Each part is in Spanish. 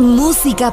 Música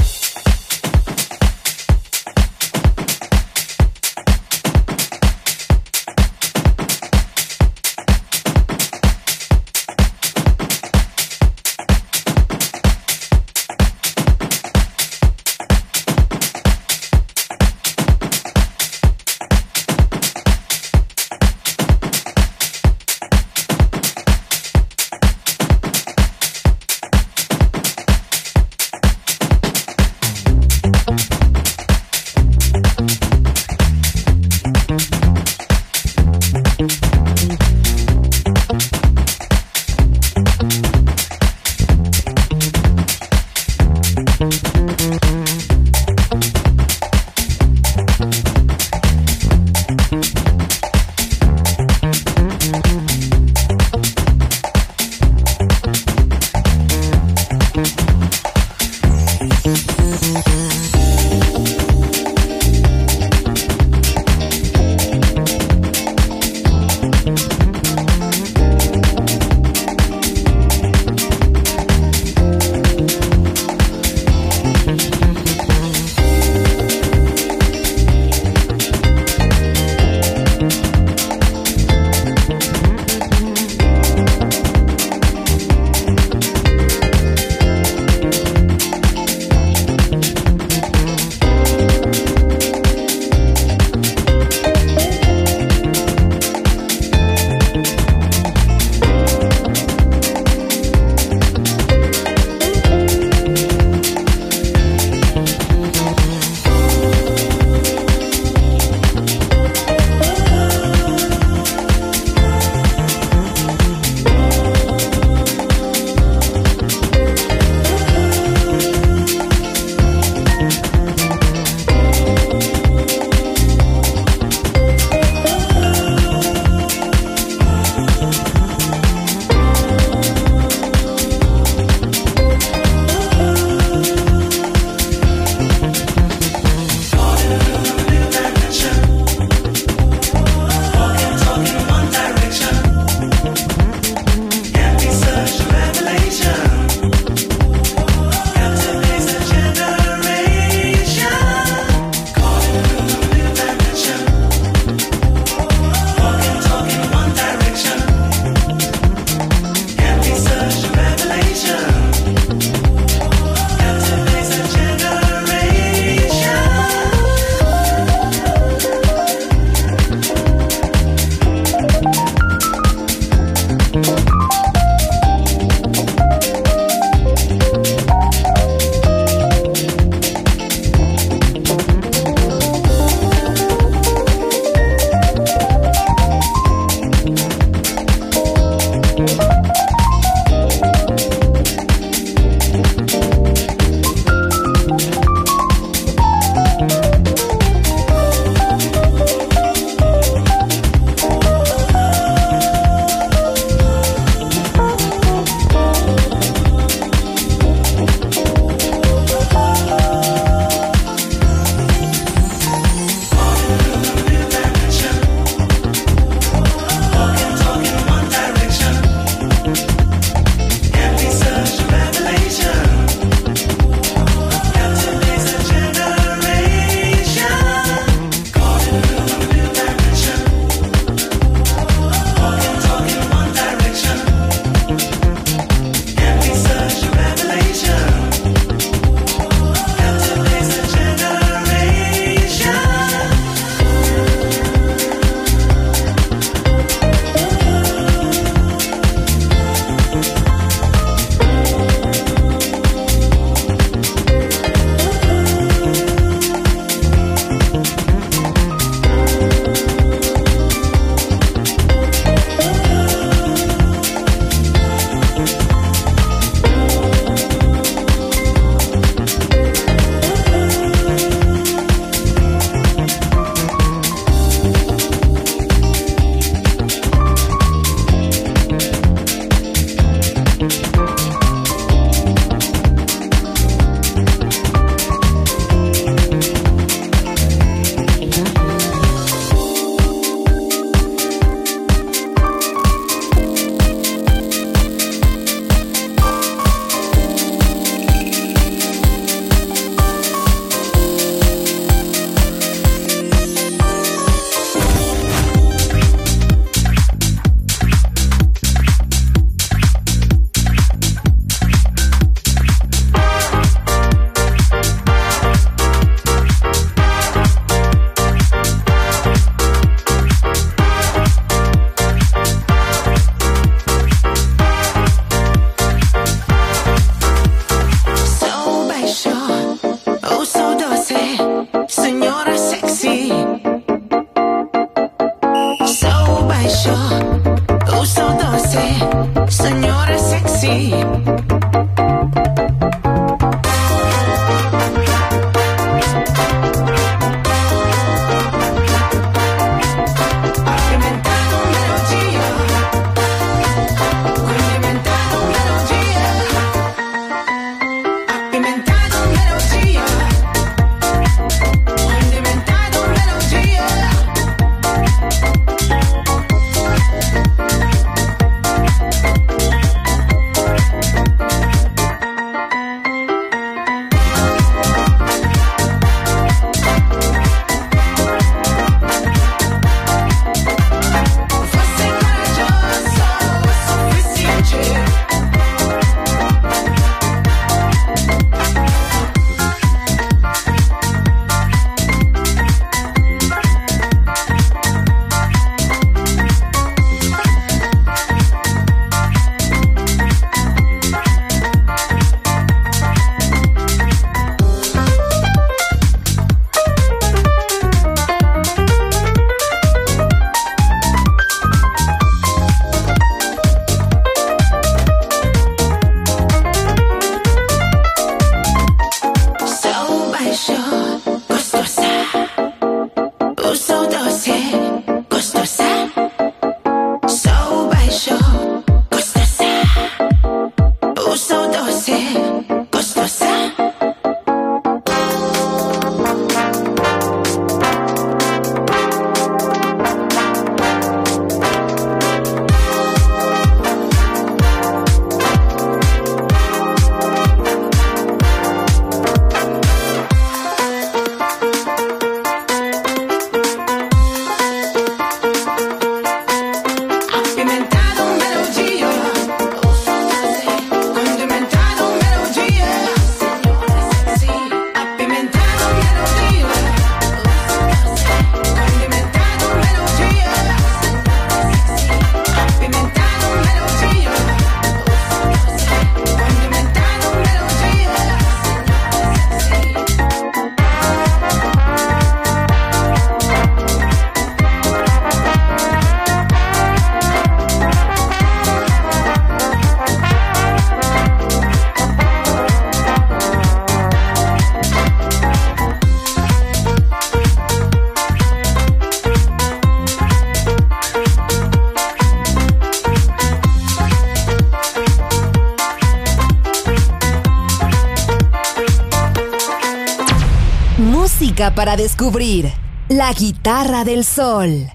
Para descubrir la guitarra del sol.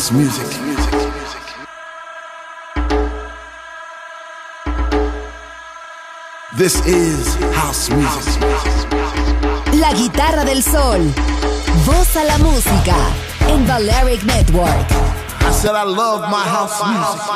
house music. This is house music. La Guitarra del Sol. Voz a la música en Balearic Network. I said I love my house music.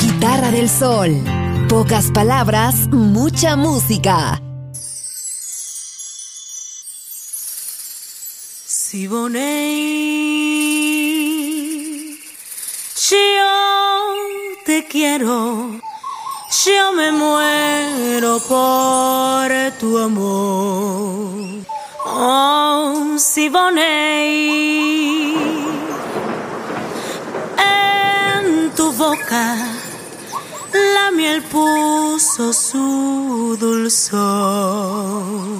Guitarra del Sol. Pocas palabras, mucha música. Siboney, yo te quiero, yo me muero por tu amor. Oh, Siboney, en tu boca la miel puso su dulzor.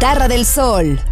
Guitarra del Sol.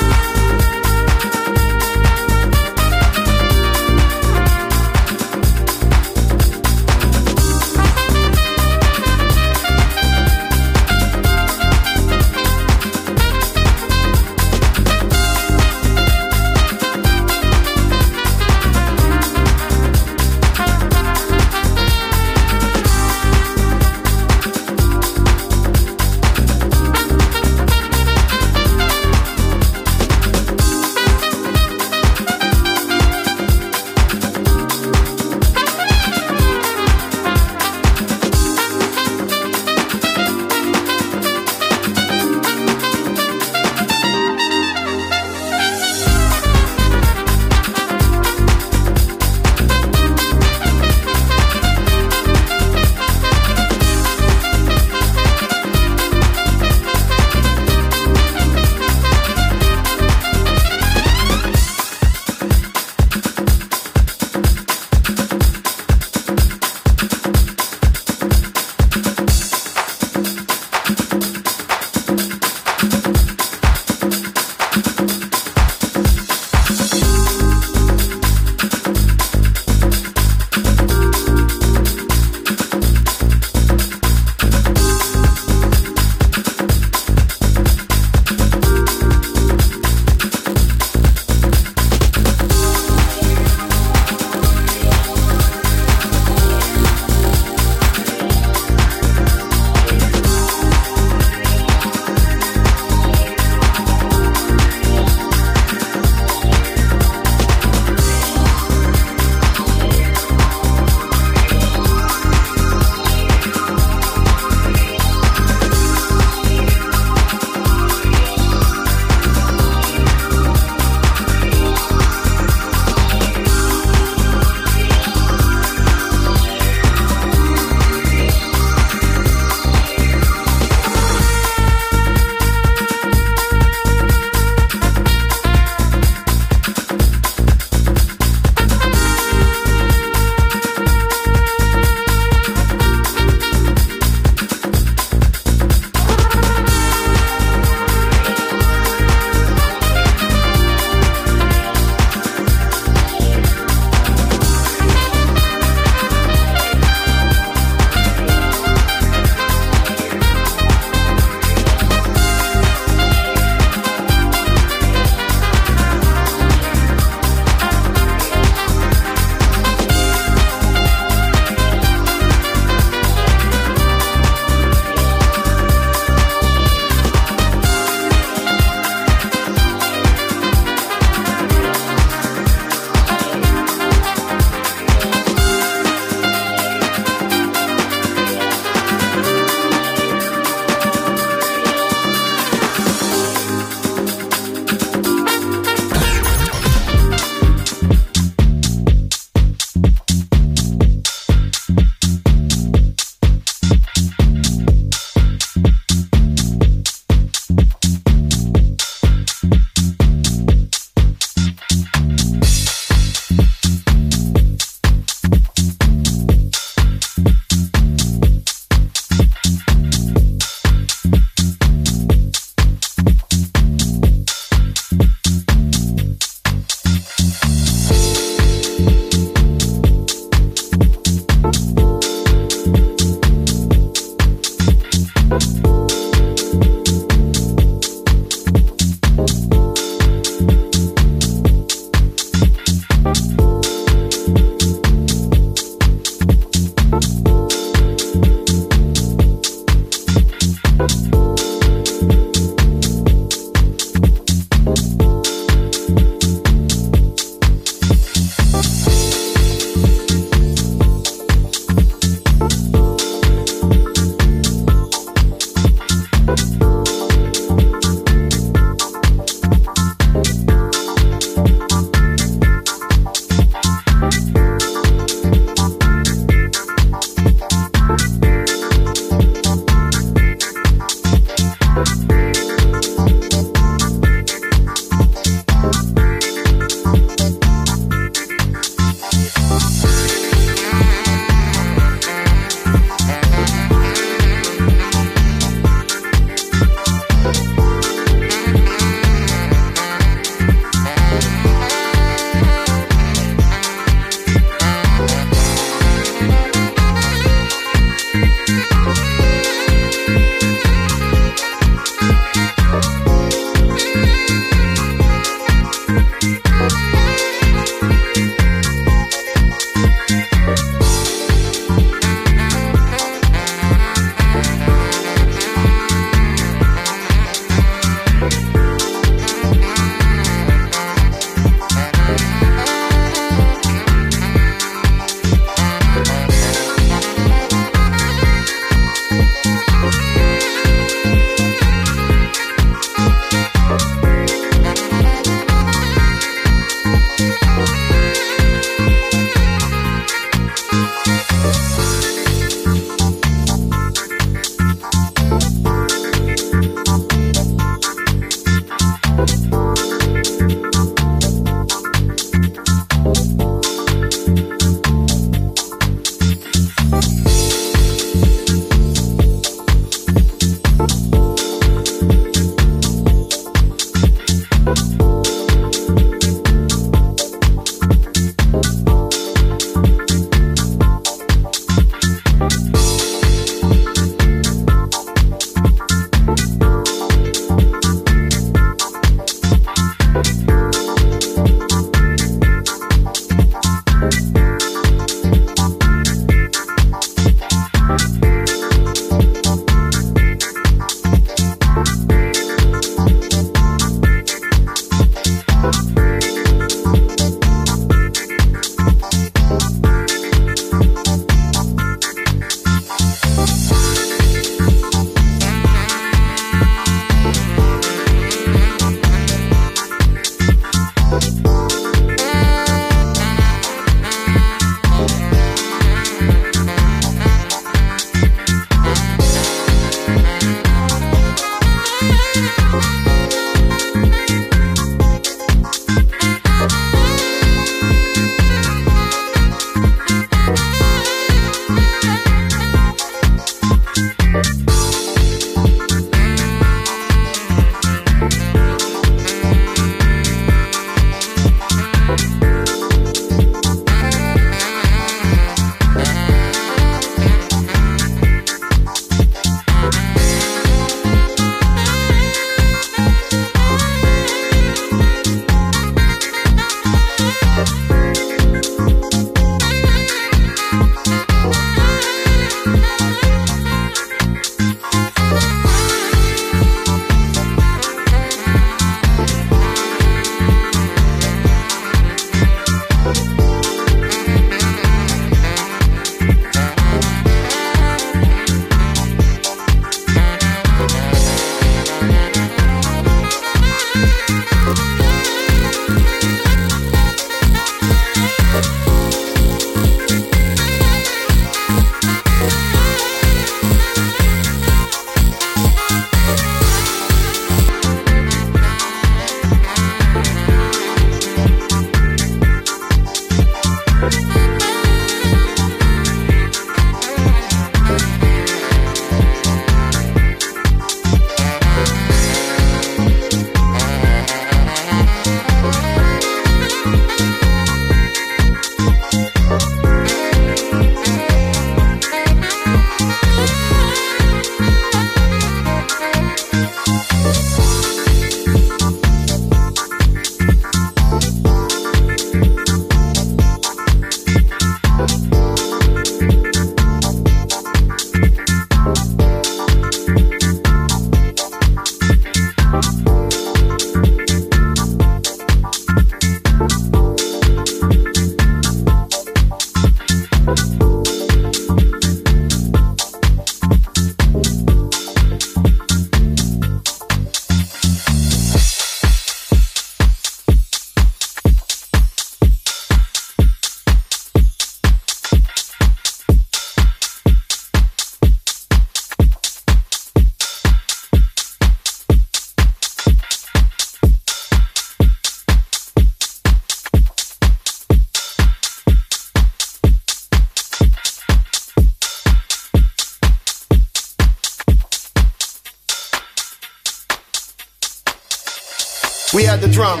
We had the drum,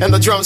and the drum